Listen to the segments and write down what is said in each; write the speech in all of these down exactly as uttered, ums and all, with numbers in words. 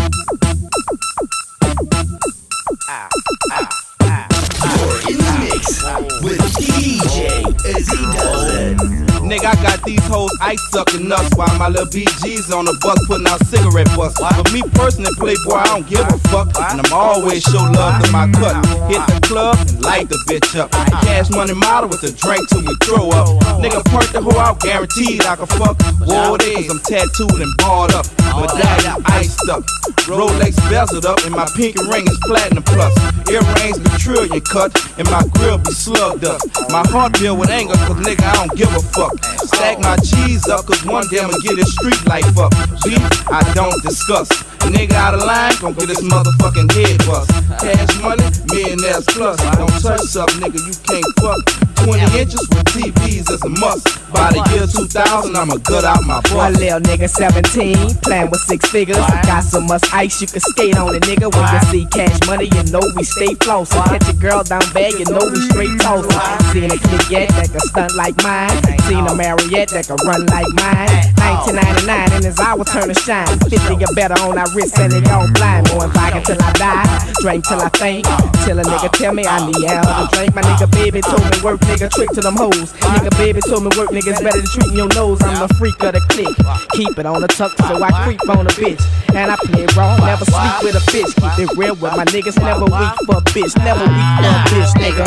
You're in the mix with D J as he does it. Nigga, I got these hoes ice sucking nuts while my little B G's on the bus putting out cigarette busts. But me personally, playboy, I don't give a fuck, and I'm always show love to my cut. Hit the club and light the bitch up. Cash money model with a drink till we throw up. Nigga, point the hoe out, guaranteed I can fuck. Whoa, it is, I'm tattooed and barred up, but daddy iced up. Rolex bezeled up, and my pinky ring is platinum plus. Earrings be trillion cut, and my grill be slugged up. My heart filled with anger, cause nigga, I don't give a fuck. Stack my cheese up, cause one day I'ma get his street life up. Beef, I don't discuss. Nigga out of line, gon' get his motherfucking head bust. Cash money, millionaires plus. Don't touch something, nigga, you can't fuck. twenty inches with T Vs is a must. By the year two thousand, I'ma gut out my butt. My little nigga seventeen, playing with six figures. Got so much ice, you can skate on it, nigga. When you see cash money, you know we stay flossin'. Get your girl down bad, you know we straight tossin'. Seen a Cliquette that can stunt like mine. Seen a Mariette that can run like mine. nineteen ninety-nine, and it's our turn to shine. fifty or better on our wrist, and they all blind. Going vodka till I die, drink till I faint. Till a nigga tell me I need out of the drink. My nigga baby told me work. Nigga trick to them hoes. Nigga baby told me work niggas better than treating your nose. I'm the freak of the clique. Keep it on the tuck so I creep on a bitch. And I play raw, never sleep with a bitch. Keep it real with my niggas, never weak for a bitch. Never weak for a bitch, nigga.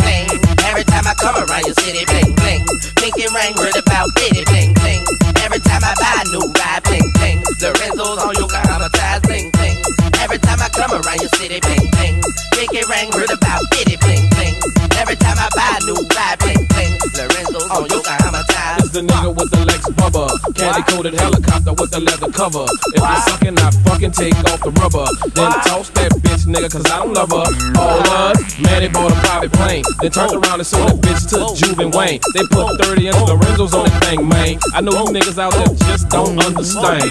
Every time I come around your city, bling bling. Pinky ring, worried about bitty, bling bling. Every time I buy a new ride, bling bling. Lorenzo's on your traumatized, bling bling. Every time I come around your city, bling bling. Pinky ring, worried about bitty, bling bling. Every time I buy a new ride, bling bling. Lorenzo's on your traumatized. This the nigga with the Lex Bubba, candy-coated helicopter with the leather cover. If you're sucking, I fucking take off the rubber. Then toss that bitch, nigga, cause I don't love her. All up, Maddie bought a private plane. Then turned around and sold that bitch to Juve and Wayne. They put thirty inch Lorenzo's on that thing, man. I know you niggas out there just don't understand.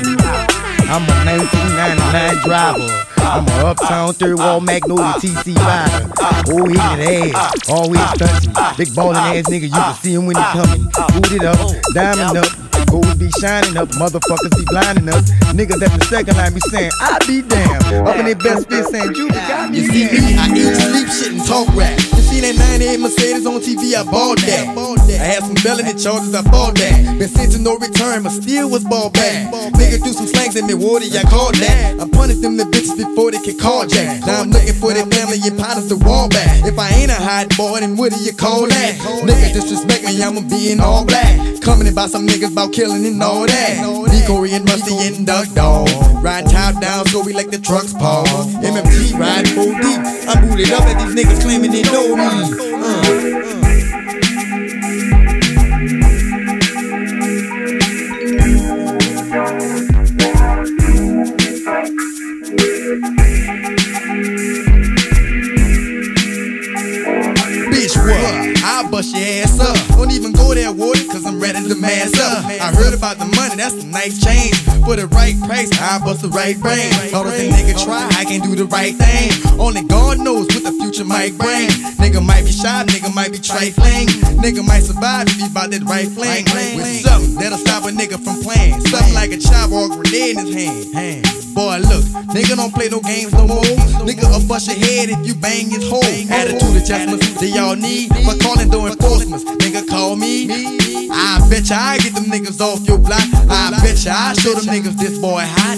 I'm a nineteen ninety-nine driver. I'm a uptown third wall Magnolia T C rider. Oh, he hit ass, always touching. Big ballin' ass nigga, you can see him when he coming. Boot it up, diamond up. Gold be shining up, motherfuckers be blinding us. Niggas at the second line be saying, I be damn. Up in their best fit saying, Judy got me. You see me, I eat, sleep, shit, and talk rap. You see that ninety-eight Mercedes on T V, I bought that. I had some felony charges, I bought that. Been sent to no return, but still was balled back. Nigga threw some slangs in me, water, y'all called that. I punished them the bitches before they could call jack. Now I'm looking for their family and partners to wall back. If I ain't a hot boy, then what do you call that? Nigga disrespect me, I'ma be in all black. Coming about some niggas about killing and all that. Nico and Rusty and Duck Dog. Ride top down, so we like the truck's paws. M M T ride four deep. I booted up at these niggas claiming they know me. Uh. Bitch, what? I'll bust your ass up. Don't even go there, Ward, cause I'm ready to mass up. I heard about the money, that's a nice change. For the right price, I bust the right brain. All the things nigga try, I can do the right thing. Only God knows what the future might bring. Nigga might be shy, nigga might be trifling. Nigga might survive if he bout that right fling. With something that'll stop a nigga from playing. Something like a chop or a grenade in his hand. Boy, look, nigga don't play no games no more. Nigga will bust your head if you bang his hole. Attitude adjustments, they all need. But calling though enforcements, nigga call me. I bet ya I get them niggas off your block. I bet ya I show them niggas this boy hot.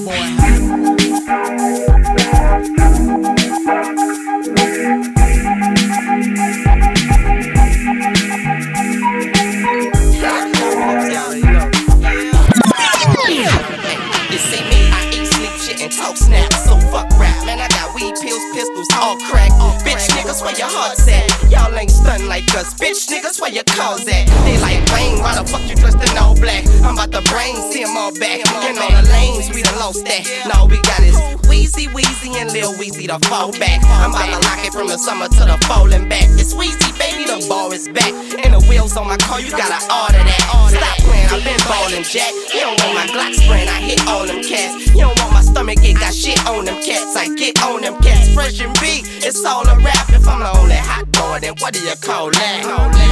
You see me, I eat, sleep, shit, and talk snap. So fuck rap, man, I got weed, pills, pistols, all crack. Bitch, niggas, where your heart's at? Y'all ain't stunned like us. Bitch, niggas, where your cars at? They like Wayne, why the fuck you dressed in all black? I'm about to brain, see them all back. In all the lanes, we done lost that. Now we got is Weezy, Weezy, and Lil Weezy to fall back. I'm about to lock it from the summer to the falling back. It's Weezy, baby, the ball is back. And the wheels on my car, you gotta order that. Stop playing, I've been ballin', Jack. You don't want my Glock spraying, I hit all them cats. You don't want my stomach, it got shit on them cats. I get on them cats, fresh and beat. It's all a rap if I'm the only hot boy. Then what do you call that? Call that.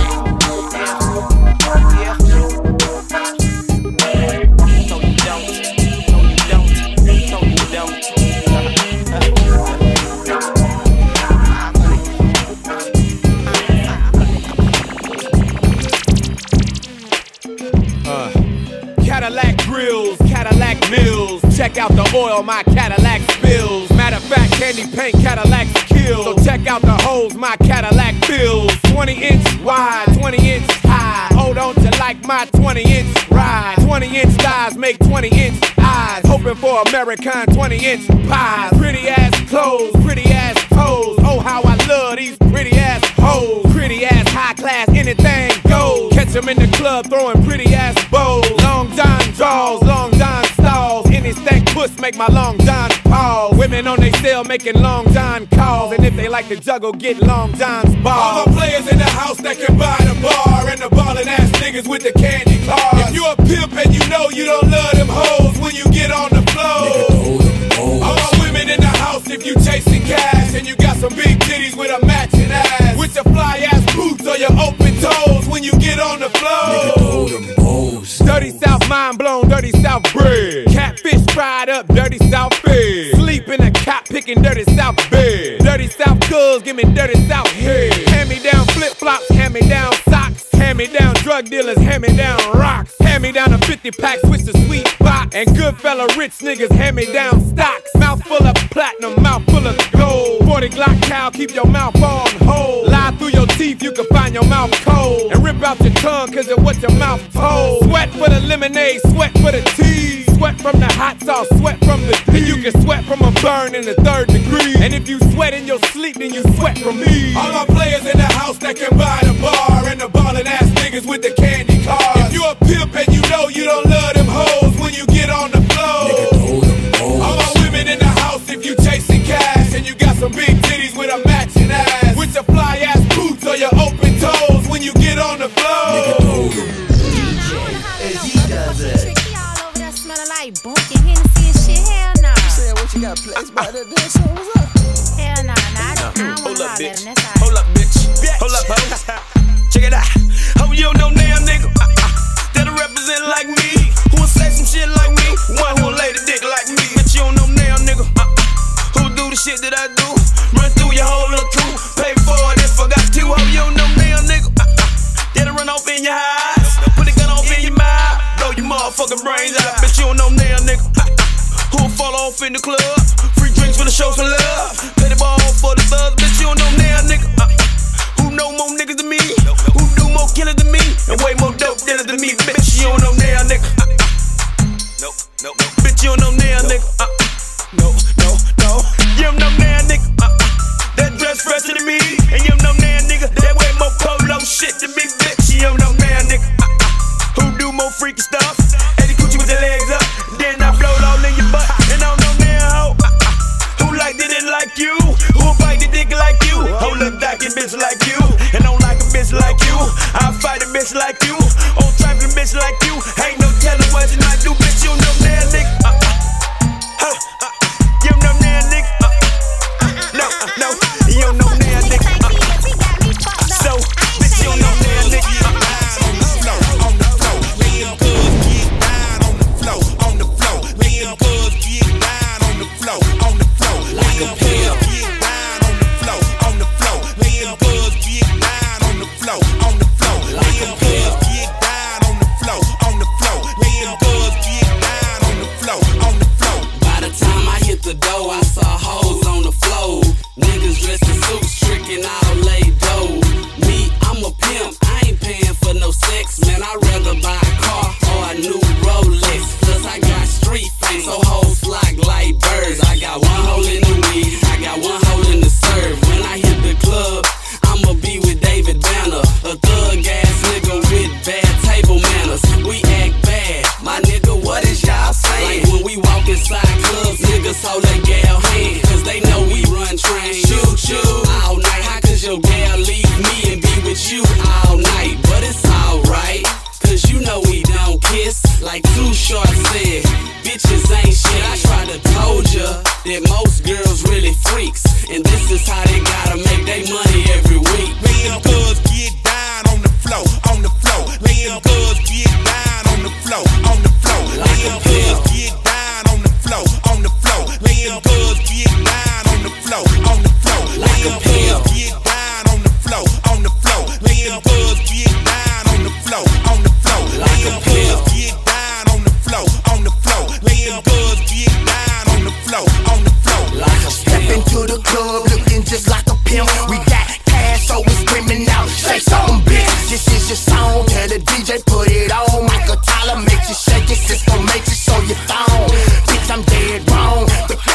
Yeah. No, you don't. No, you don't. No, you don't. oil my Cadillac spills. Matter of fact, candy paint Cadillacs kill. So check out the holes my Cadillac fills. twenty inch wide, twenty inch high. Hold on to like my twenty inch ride. twenty inch thighs make twenty inch eyes. Hoping for American twenty inch pies. Pretty ass clothes, pretty ass toes. Oh, how I love these pretty ass hoes. Pretty ass high class, anything goes. Catch them in the club throwing pretty ass bowls. Long John draws, long John stalls. Any stack puss make my long John pause. Women on they cell making long John calls. And if they like to juggle, get long John's ball. All the players in the house that can buy the bar. And the ballin' ass niggas with the candy cars. If you a pimp and you know you don't love them hoes, when you get on the floor. All women in the house if you chasing cash. And you got some big titties with a matching ass. With your fly ass boots or your open toes when you get on the floor. Dirty South mind blown, dirty South bread. Catfish fried up, dirty South fed. Sleep in a cop picking dirty South bed. Dirty South cuz, give me dirty South head. Hand me down flip flops, hand me down socks. Hand me down drug dealers, hand me down rocks. Hand me down a fifty pack, switch the sweet box. And good fella rich niggas, hand me down stocks. Mouth full of platinum, mouth full of gold. forty Glock cow, keep your mouth on hold. Lie through your teeth, you can find your mouth cold. And rip out your tongue, cause of what your mouth told. Sweat for the lemonade, sweat for the tea. Sweat from the hot sauce, sweat from the tea. You can sweat from a burn in the third degree. And if you sweat in your sleep, then you sweat from me. All my players in the house that can buy the bar. And the ballin' ass niggas with the candy cars. If you a pimp and you know you don't love them hoes, when you get on the floor. All my women in the house if you chasing cash. And you got some big titties with a matching ass. With your fly ass boots or your open toes when you get on the floor. Like Bonk and Hennessy and shit, hell nah. You said what you got placed by that bitch, so what's up? Hell nah, nah, I don't wanna holler at him, that's all. Hold up, bitch. Hold up, ho. Check it out. Hope you don't know damn nigga uh-uh. that'll represent like me. Who'll say some shit like me? One who'll lay the dick like me. Bitch, you don't know damn nigga uh-uh. who'll do the shit that I do. Run through your whole little crew. Pay for it if I got two. Hope you don't know damn nigga uh-uh. that'll run off in your eyes. Put a gun off in your mouth. Blow your motherfucking brains out. Bitch, you don't know now, nigga ha, ha. who'll fall off in the club. Free drinks for the show some love. Play the ball for the thugs. Bitch, you don't know now, nigga ha, ha. who know more niggas than me? Who do more killers than me? And way more dope dealers than me. Bitch, you don't know now, nigga ha, ha. Nope, nope, nope. Bitch, you don't know now, nigga ha, ha. No, no, no. You don't know now, nigga ha, ha. that dress fresher than me. And you don't know now, nigga that way more polo shit than me. Bitch, you don't know now, nigga ha, ha. who do more freaky stuff? Eddie Coochie with their legs up, then I blow it all in your butt. And I don't know now who liked it and like you, who'll bite the dick like you, who look like a bitch like you, and don't like a bitch like you. I'll fight a bitch like you, on trap a bitch like you. Ain't no telling what you not do, bitch. You know now, nigga. Uh, uh, huh, uh, you know now, nigga. Uh, uh, no, uh, no, you don't know now, nigga. Uh, uh, so, bitch, you don't know now, nigga. Uh, get down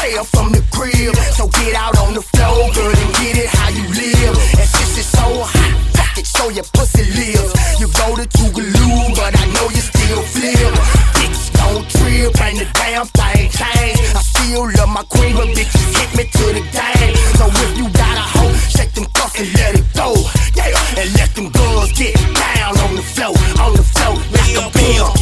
player from the crib. So get out on the floor, girl, and get it how you live. And since it's so hot, pocket show your pussy lips. You go to Tougaloo, but I know you still flip. Bitch, don't trip, ain't the damn thing changed. I still love my queen, but bitches hit me to the game. So if you got a hoe, shake them cuffs and let it go. Yeah, and let them girls get down on the floor, on the floor, like a bill.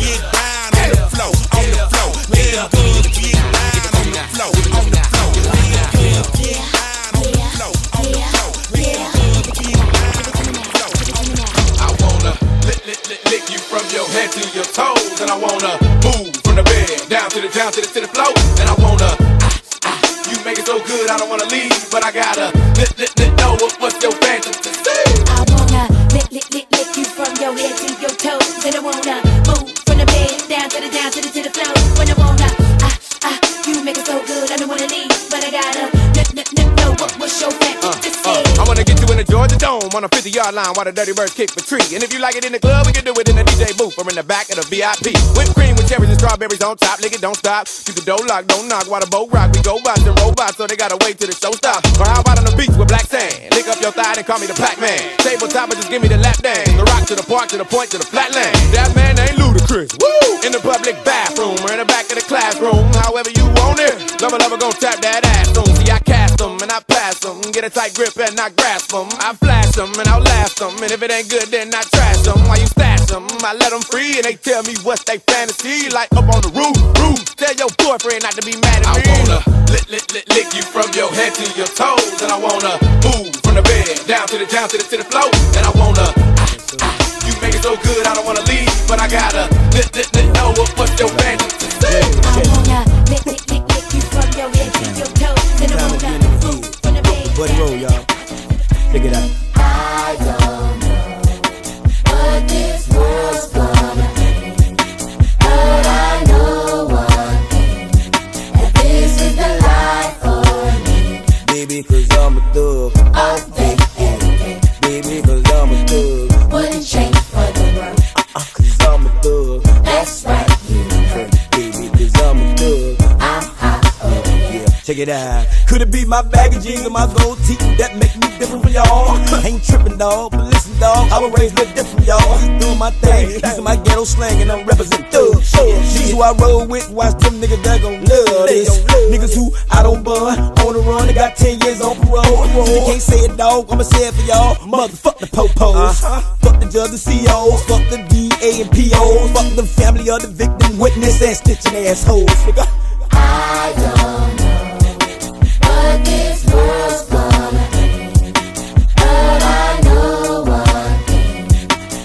And I wanna move from the bed down to the down to the to the floor. And I wanna, ah, ah, you make it so good I don't wanna leave, but I gotta let let let know what what's your fantasy. I wanna lick lick lick lick you from your head to your toes, and I wanna move from the bed down to the down to the to the floor. When I wanna, ah, ah, you make it so good I don't wanna leave, but I gotta let let let know what what's your fantasy. Uh, uh, I wanna get you in the Georgia Dome on a fifty-yard line while the Dirty Birds kick the tree. And if you like it in the club, we can do it in the D J booth or in the back of the V I P. Whipped cream with cherries and strawberries on top. Lick it, don't stop. You can door lock, don't knock. While the boat rock, we go watch the robots, so they gotta wait till the show stops. Or how about on the beach with black sand? Lick up your thigh and call me the Pac-Man. Tabletop and just give me the lap dance. The rock to the park, to the point, to the flatland. That man ain't ludicrous. Woo! In the public bathroom or in the back of the classroom, however you want it. Lover, lover, gon' tap that ass soon. See, I cast them and I pass them. Get a tight grip and I grasp them. I flash them and I'll last them. And if it ain't good, then I trash them. Why you stash them? I let them free and they tell me what's they fantasy. Like up on the roof, roof. Tell your boyfriend not to be mad at me. I wanna lick, lick, lick, lick you from your head to your toes. And I wanna move from the bed down to the down to the to the floor. And I wanna, ah, ah, you make it so good I don't wanna leave, but I gotta lick, lick, lick, know what your fantasy. I wanna lick, lick, lick, lick you from your head to your toes. And I wanna move from the bed. But roll, y'all. Figure it out. I don't know what this world's gonna be, but I know one thing, that this is the life for me. Baby, cause I'm a thug. All day, every day. Baby, cause I'm a thug. Wouldn't change for the world. Uh-uh, cause I'm a thug. That's right, you heard. Baby, cause I'm a thug. I'm hot, oh yeah. Check it out. Could it be my baggy jeans or my gold teeth that make me different from y'all? Ain't trippin', dawg, but listen, dawg, I was raised a little different, y'all. Doing my thing, using my ghetto slang, and I'm representing thug. She's who I roll with, watch them niggas that gon' love this. Niggas who I don't bun, on the run, they got ten years on parole. So they can't say it, dawg, I'ma say it for y'all. Motherfuck the popos, uh-huh. Fuck the judge and C Os, fuck the D A and P Os, fuck the family of the victim, witness, and stitching assholes, nigga. I don't know what this world's gonna be, but I know one thing,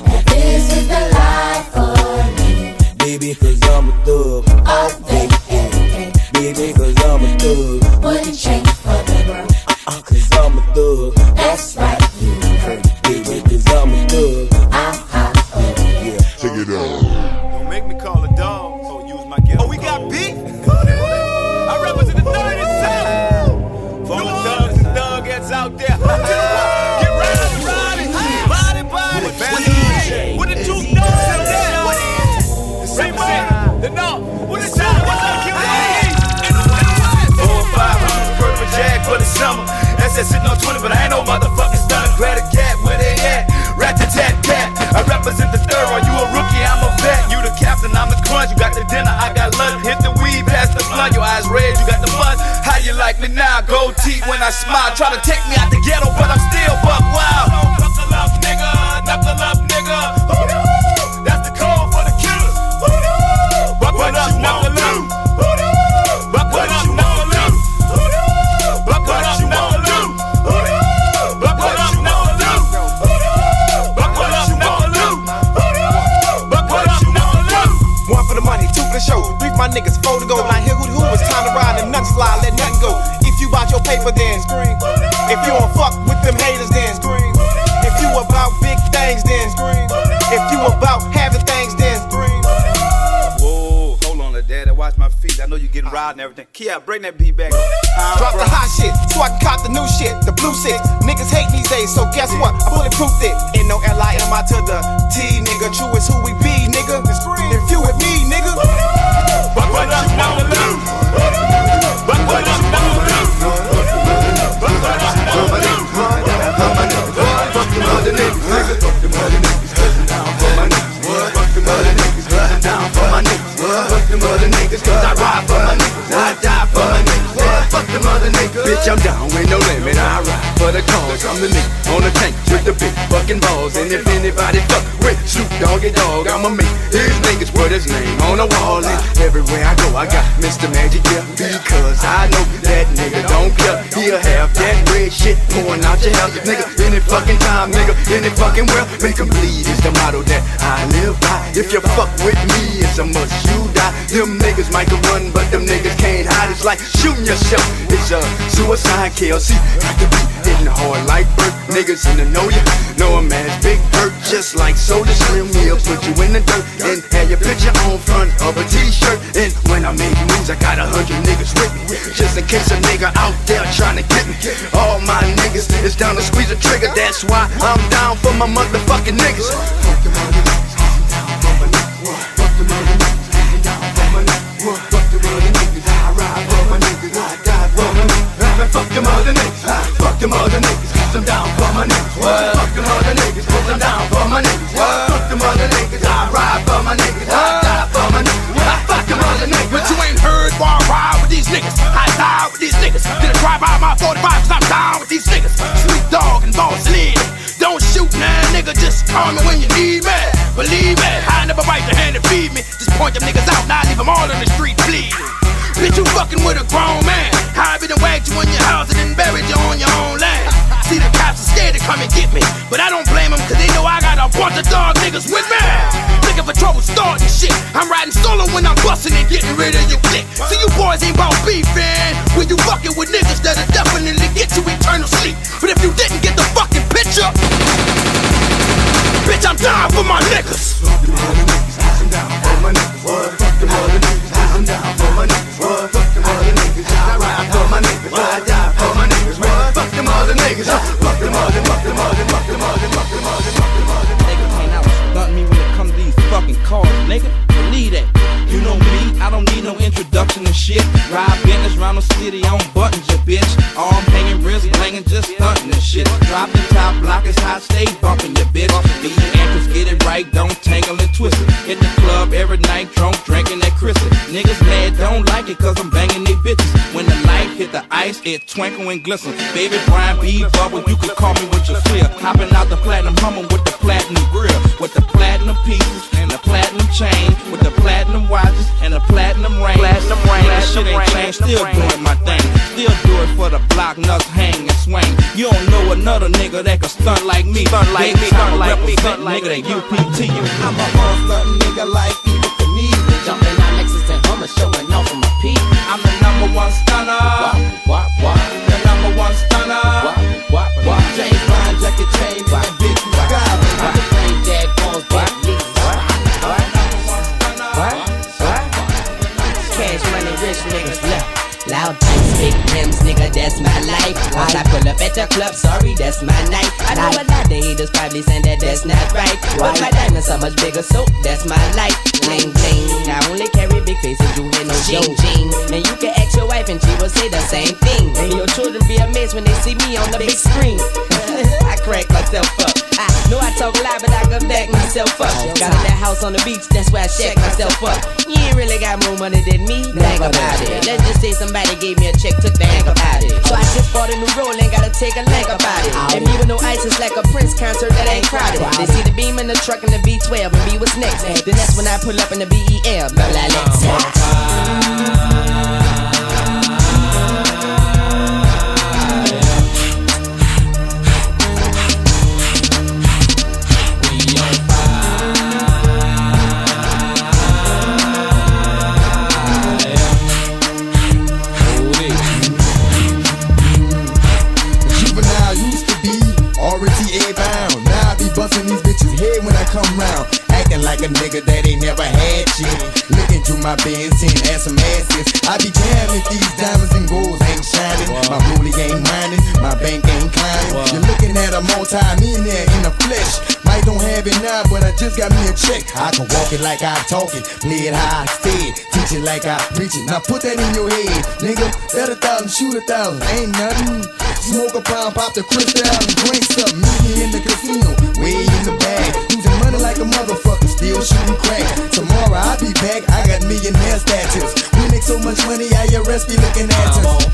that this is the life for me. Baby, cause I'm a thug. All day, every day. Baby, cause I'm a thug. Wouldn't change for the world. Uh-uh, cause I'm a thug. That's right, you heard. Baby, cause I'm a thug. I'm hot, oh yeah. Check it out. Don't make me call a dog, so use my gift. Oh, we got beef? I represent the third and south. All the thugs and thuggets out there. Get riding, riding, body, body. With the two thugs out there. The same way, the north. With the south, what's up, Q? four or five hundred, purple jag for the summer. That's that sitting on Twitter, but I ain't no motherfucking stunner. Grab a cat, where they at? Rat-a-tat-tat. I represent the third, are you a rookie? I'm a vet. You the captain, I'm the crunch. You got the dinner, I got lunch. Hit the weed, pass the blunt. Your eyes red, you got the buzz. How you like me now? Gold teeth when I smile. Try to take me out the ghetto, but I'm still buck wild. Knuckle up, nigga. Knuckle up, nigga. Hoodoo. That's the code for the killers. Hoodoo. Buck what up, knuckle up. Hoodoo. Buck what up, knuckle up. Hoodoo. Buck what up, knuckle up. Hoodoo. Buck what up, knuckle up. Hoodoo. Buck what up, knuckle up. Hoodoo. Buck what up, knuckle up. One for the money, two for the show, three for my niggas, four to go. Now here who who is time to ride and none slide. Let go. If you bought your paper, then scream. If you don't fuck with them haters, then scream. If you about big things, then scream. If you about having things, then scream. Whoa, hold on, daddy, watch my feet. I know you getting robbed and everything. Kia, bring that beat back. Uh, Drop bro. The hot shit, so I can cop the new shit. The blue six, niggas hate these days, so guess what? I bulletproofed it. Ain't no L I M I to the T, nigga. True is who we be, nigga. If you with me, nigga. Buck what up, now the loot. Buck what up, now mother nigga. Bitch, I'm down with no limit. I ride for the cause. I'm the nigga on the tank with the big fucking balls. And if anybody fuck with Snoop Doggy Dog, I'ma make his niggas put his name on the wall. And everywhere I go, I got Mister Magic, yeah, because I know that nigga don't care. He'll have that red shit pouring out your house, nigga. Any fucking time, nigga. Any fucking world, make him bleed is the motto that I live by. If you fuck with me, it's a must you die. Them niggas might can run, but them niggas can't hide. It's like shooting yourself. It's a suicide. K L C got to be hitting hard like Burt. Niggas in the know ya, know a man's big hurt. Just like Soda Slim, he'll put you in the dirt and have your picture on front of a t-shirt. And when I make moves, I got a hundred niggas with me, just in case a nigga out there trying to get me. All my niggas is down to squeeze a trigger. That's why I'm down for my motherfucking niggas. Fuck them other niggas, I'm down for my niggas. Fuck them other niggas, I'm down for my niggas. Fuck them other niggas, I ride for my niggas. I die for my niggas. Fuck them other niggas, fuck them other niggas, 'cause I'm down for my niggas. Fuck them other niggas, 'cause I'm down for my niggas. Fuck them other niggas, I ride for my niggas. I die for my niggas. Fuck them other niggas. But you ain't heard why I ride with these niggas. I die with these niggas. Did a drive by my forty-five, 'cause I'm down with these niggas. Snoop Dogg and Boss Lee. Don't shoot now, nigga, just call me when you need me. Believe me, I never bite the hand that feed me. Just point them niggas out, now I leave them all in the street bleeding. Bitch, you fucking with a grown man. How I be done wagged you in your house and then buried you on your own land. See, the cops are scared to come and get me, but I don't blame them, 'cause they know I got a bunch of dog niggas with me. Looking for trouble, starting shit. I'm riding solo when I'm busting and getting rid of your clique. See, you boys ain't about beefing when you fucking with niggas that'll definitely get you eternal sleep. But if you didn't get the fucking picture, bitch, I'm down for my niggas. Fuck them other niggas, I'm down for my niggas. Fuck them other niggas, I'm down for my niggas. Fuck them other niggas, I ride for my niggas. I die for my niggas. Fuck them other niggas, fuck them other, fuck them other, fuck them other, fuck them other, fuck them other. Nigga can't outstunt me when it comes to these fucking cars, nigga. Believe that. You know me, I don't need no introduction and shit. Ride business round the city, I don't buttons your bitch. Arm hanging, wrist blangin', just stuntin' and shit. Drop the top block, it's hot, stay bumpin' your bitch. These anchors get it right, don't tangle and twist it. Hit the club every night, drunk, drinkin' that crispy. Niggas mad, don't like it, 'cause I'm bangin' they bitches. When the light hit the ice, it twinkle and glisten. Baby Brian B. Bubble, you could call me with your slip. Hoppin' out the platinum Hummer with the platinum grill. With the platinum pieces and the platinum chain. With the platinum wire and a platinum ring. Platinum ring. That shit ain't changed. Still doing my thing. Still do it for the block, nuts hang and swing. You don't know another nigga that can stunt like me. Stunt like me. Stunt like me. Stunt like nigga that U P T you. I'm a all stunt nigga like Eva Knievel. Jumping on Lexus and Hummer, showing off on my peak. I'm the number one stunner. Wop, wop, wop. The number one stunner. Wop, wop, wop. James Bond jacket chain, my bitch, my guy. I'm the same Jack Balls, black leaves. Rich niggas left, loud dice, big rims, nigga, that's my life. While I pull up at the club, sorry, that's my night. I know a lot of haters probably saying that that's not right, but my diamonds are much bigger, so that's my life. Bling bling, I only carry big faces, you ain't no jean jean. Man, you can ask your wife and she will say the same thing. And your children be amazed when they see me on the big screen. I crack myself up. I know I talk loud, but I can back myself up. Got in that house on the beach, that's why I shack myself up. You ain't really got more money than me, think about it. Let's just say somebody gave me a check, took the hang about it. So I just bought a new roll, ain't gotta take a leg about it. And me with no ice is like a Prince concert that ain't crowded. They see the beam in the truck and the V twelve and be what's next. Then that's when I pull up in the B E L, blah blah blah. Come round, acting like a nigga that ain't never had shit. Looking through my Benz and ass some asses. I be damned if these diamonds and golds ain't shining. Wow. My rollie ain't mining, my bank ain't climbing. Wow. You're looking at a multi-millionaire in the flesh. Might don't have it now, but I just got me a check. I can walk it like I talk it, play it how I stay, teach it like I preach it. Now put that in your head, nigga. Bet a thousand, shoot a thousand, ain't nothing. Smoke a pound, pop the crystal out and drink something. Meet me in the casino, way in the bag. Losing money like a motherfucker, still shooting crack. Tomorrow I'll be back, I got millionaire statues. We make so much money, I R S be looking at us.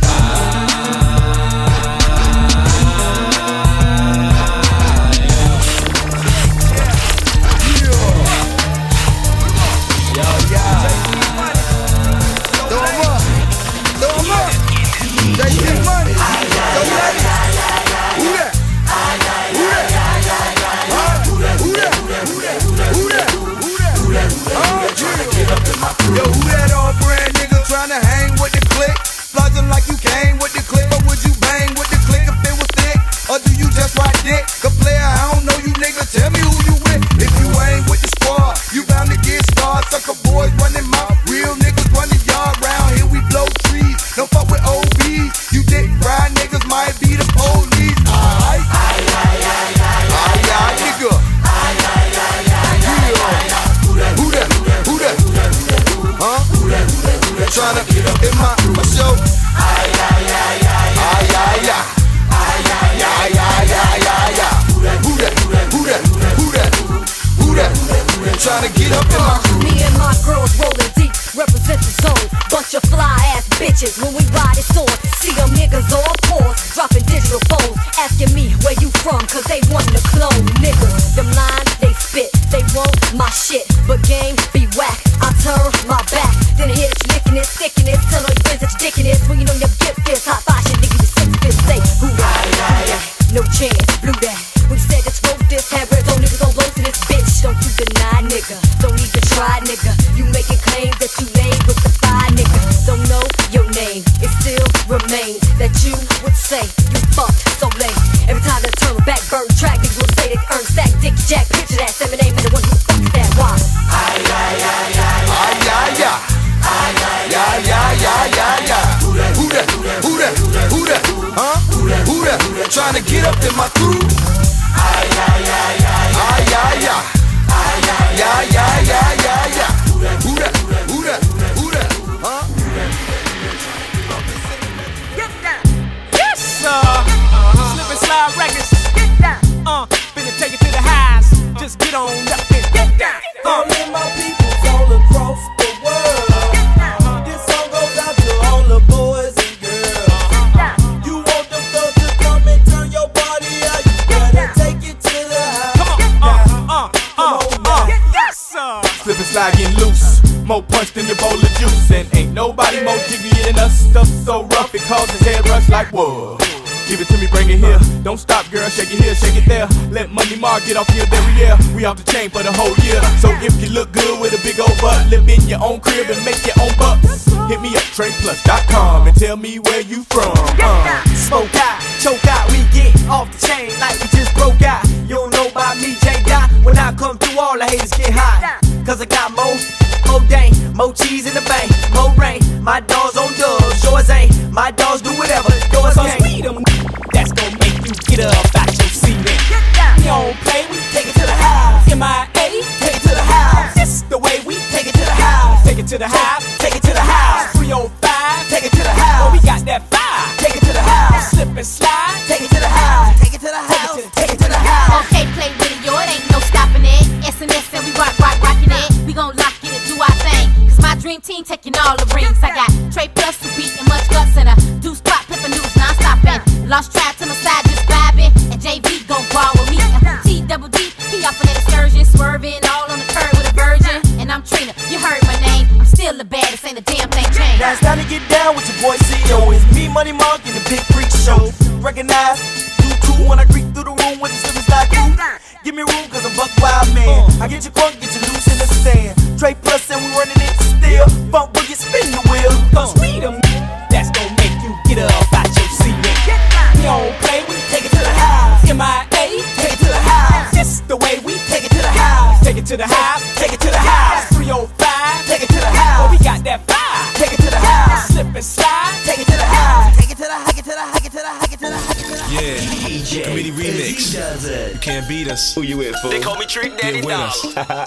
D J, Committee Remix. He does it. You can't beat us. Who you with, fool? They call me Trick Daddy Dollar.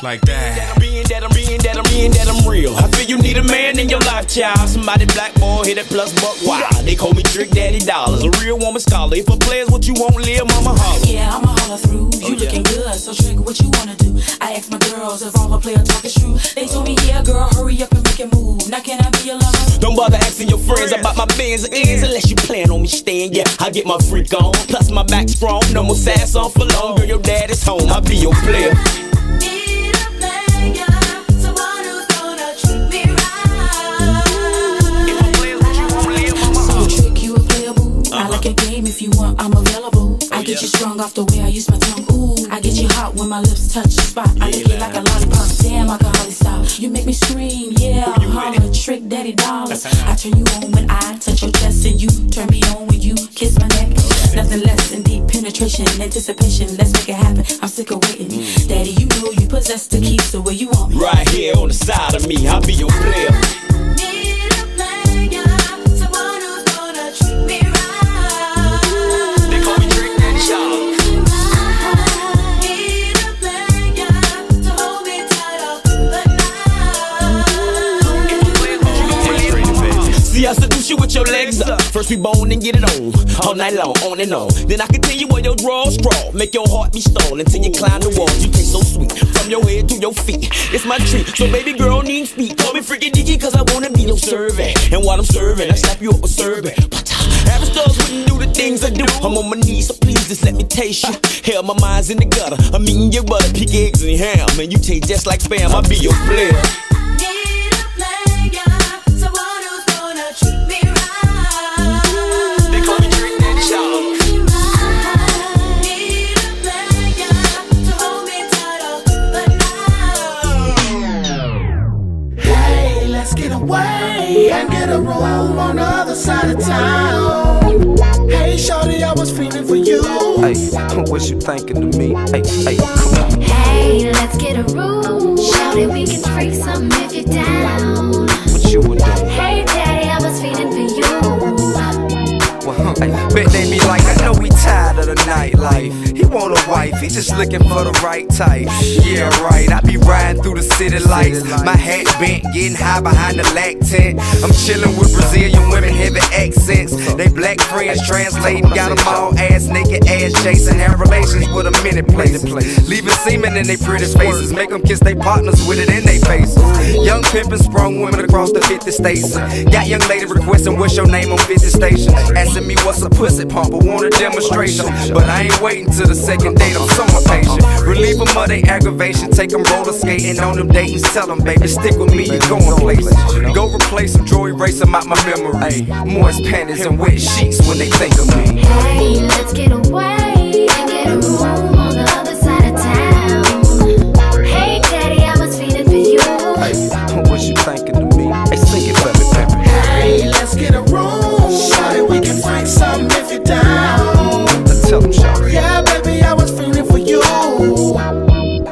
Like that. I'm being that, I'm being that, I'm being that, I'm real. I feel you need a man in your life, child. Somebody black boy, hit it plus buck wild. They call me Trick Daddy Dollars. A real woman scholar. If a player's what you won't live, mama holler. Yeah, I'ma holler through. You oh, yeah. looking good, so Trick, what you wanna do? I asked my girls if I'm a player, talk is true. They told me, yeah, girl, hurry up and make it move. Now can I be a lover? Don't bother asking your friends about my bands and ends unless you plan on me staying. Yeah, I get my freak on. Plus my back strong, no more sad song for long. Girl, your dad is home, I'll be your player. If you want, I'm available. Oh, I get yeah. you strong off the way I use my tongue. Ooh, I get you hot when my lips touch the spot. I lick yeah, it like a lollipop. Damn, I can hardly stop. You make me scream, yeah. I'm hollering, Trick Daddy Dollars. I turn you on when I touch your chest, and you turn me on when you kiss my neck. Nothing less than deep penetration, anticipation. Let's make it happen. I'm sick of waiting. Mm. Daddy, you know you possess the keys to where you want me. Right here on the side of me, I'll be your player. With your legs up. First we bone and get it on. All night long, on and on. Then I continue with your draws, draw. Make your heart be stalled until you climb the walls. You taste so sweet. From your head to your feet. It's my treat. So baby girl need speak. Call me freaking D J cause I wanna be your servant. And while I'm serving, I slap you up with serving. Average thugs wouldn't do the things I do. I'm on my knees, so please just let me taste you. Hell, my mind's in the gutter. I'm eating your butter, pig eggs and ham. And you taste just like spam, I'll be your player. And get a room on the other side of town. Hey, shorty, I was feeling for you. Hey, what you thinking to me? Hey, hey, come on. Hey, let's get a room. Shorty, we can freak something if you're down. What you would do? Hey, daddy, I was feeling for you. Well, hey, bet they be like, I know we tired of the nightlife. He want a wife, he just looking for the right type. Yeah, right, I be riding through the city lights. My hat bent, getting high behind the lac tent. I'm chilling with Brazilian women, heavy accents. They black friends translating, got them all ass naked, ass chasing. Have relations with a minute place. Leaving semen in they pretty faces. Make them kiss they partners with it in they faces. Young pimpin' sprung women across the fifty states. Got young lady requesting, what's your name on fifty station? Asking me what's a pussy pump, I want a demonstration. But I ain't waiting till the second date, I'm so impatient. Relieve them of their aggravation, take them roller skating on them dates. Tell them, baby, stick with me, you're going places. Go replace some jewelry, erase them out my memory. Moist panties and wet sheets when they think of me. Hey, let's get away and get a room on the other side of town. Hey, daddy, I was feeling for you. Hey, what you thinking to me? Hey, sing it for me, baby. Hey, let's get a room. Shawty, we can find something if you're down. I tell them, shawty. Yeah, baby, I was feeling for you.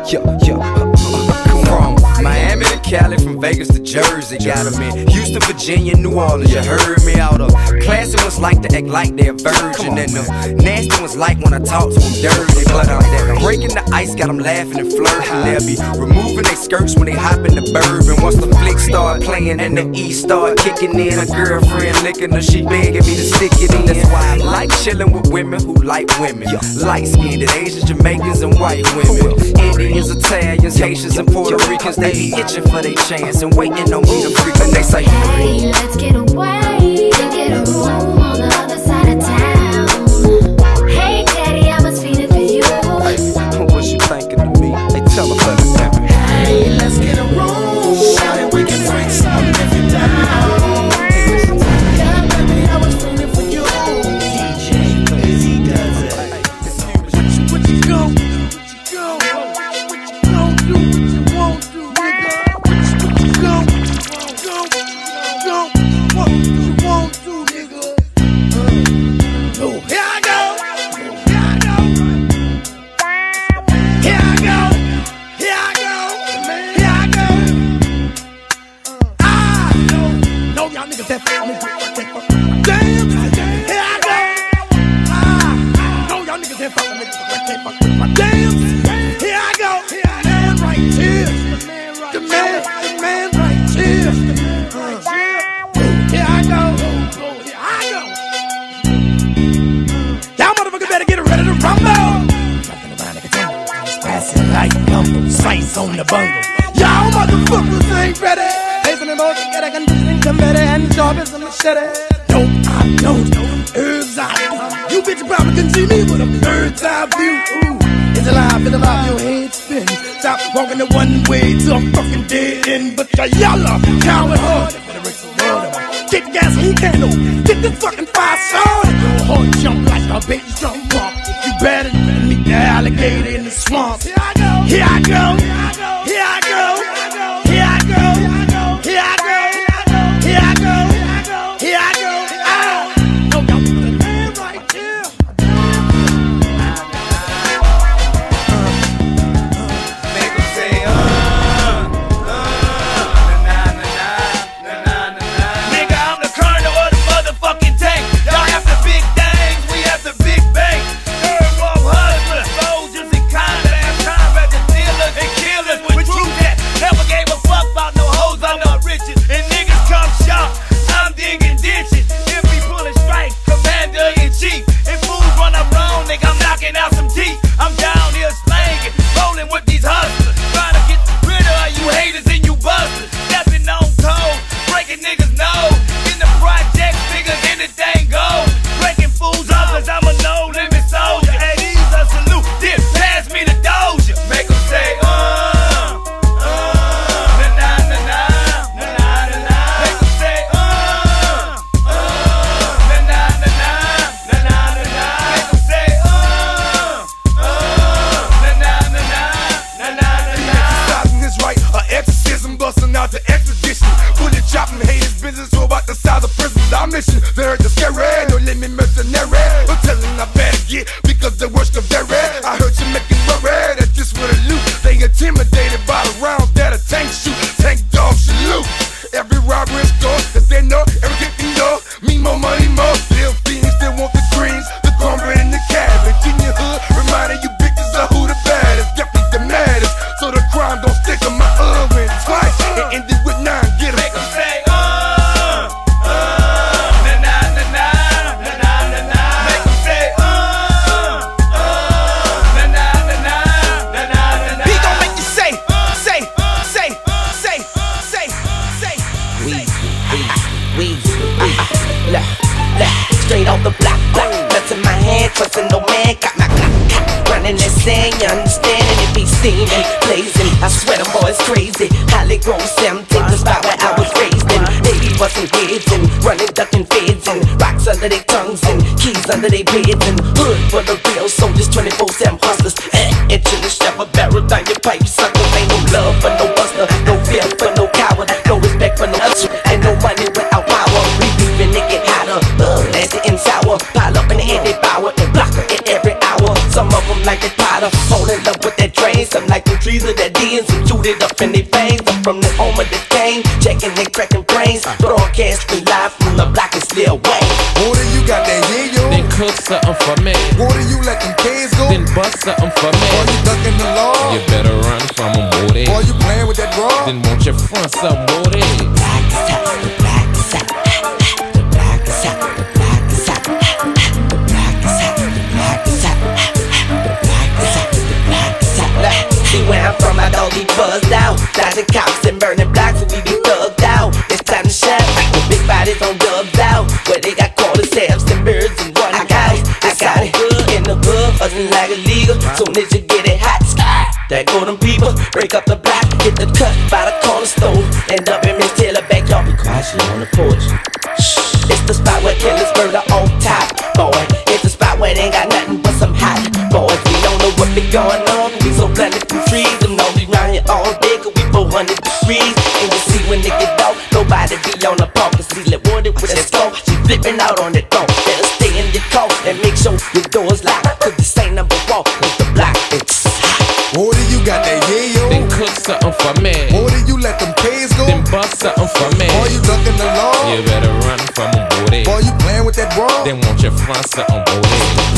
Yo, yo, come on, Miami to Cali, from Vegas to Jersey, got them in Houston, Virginia, New Orleans, you heard me out of. Classy ones like to act like they're virgin, and the nasty ones like when I talk to them dirty. But I'm uh, breaking the ice, got them laughing and flirting. They'll be removing their skirts when they hop in the bourbon. Once the flick start playing and the E start kicking in, a girlfriend licking her, she begging me to stick it in. That's why I like chilling with women who like women. Light-skinned, Asians, Jamaicans, and white women. Indians, Italians, Haitians, and Puerto Ricans, they be itching for their chance and waiting on me to freak. And they say, hey, let's get away and get a room on the other side of town. Hey, daddy, I was feeling for you. Hey, what you thinking to me? They tell her, baby. Hey, let's get a room. Shout it, we can drink something if you're down. Yeah, baby, I was feeling for you. D J Busy does it. What you gon' do? What you gon' do? What you won't do? Go, go, go, what you won't do, nigga. tight number, spice on the bundle. Y'all motherfuckers ain't ready. There's an emotion that I can listen to better, and sharp as a machete. Dope, I know, herbs I do. You bitch probably can see me with a bird's eye view. Ooh. It's alive, it's alive, your head spin. Stop walking the one way to a fucking dead end. But the yellow, coward hard, get gasoline candle, get this fucking fire started. Your heart jump like a baby drum pump. If you better than me, the alligator in the swamp. Here I go, here I go, here I go, here I go, here I go, here I go, here I go. Then want your front something, boy.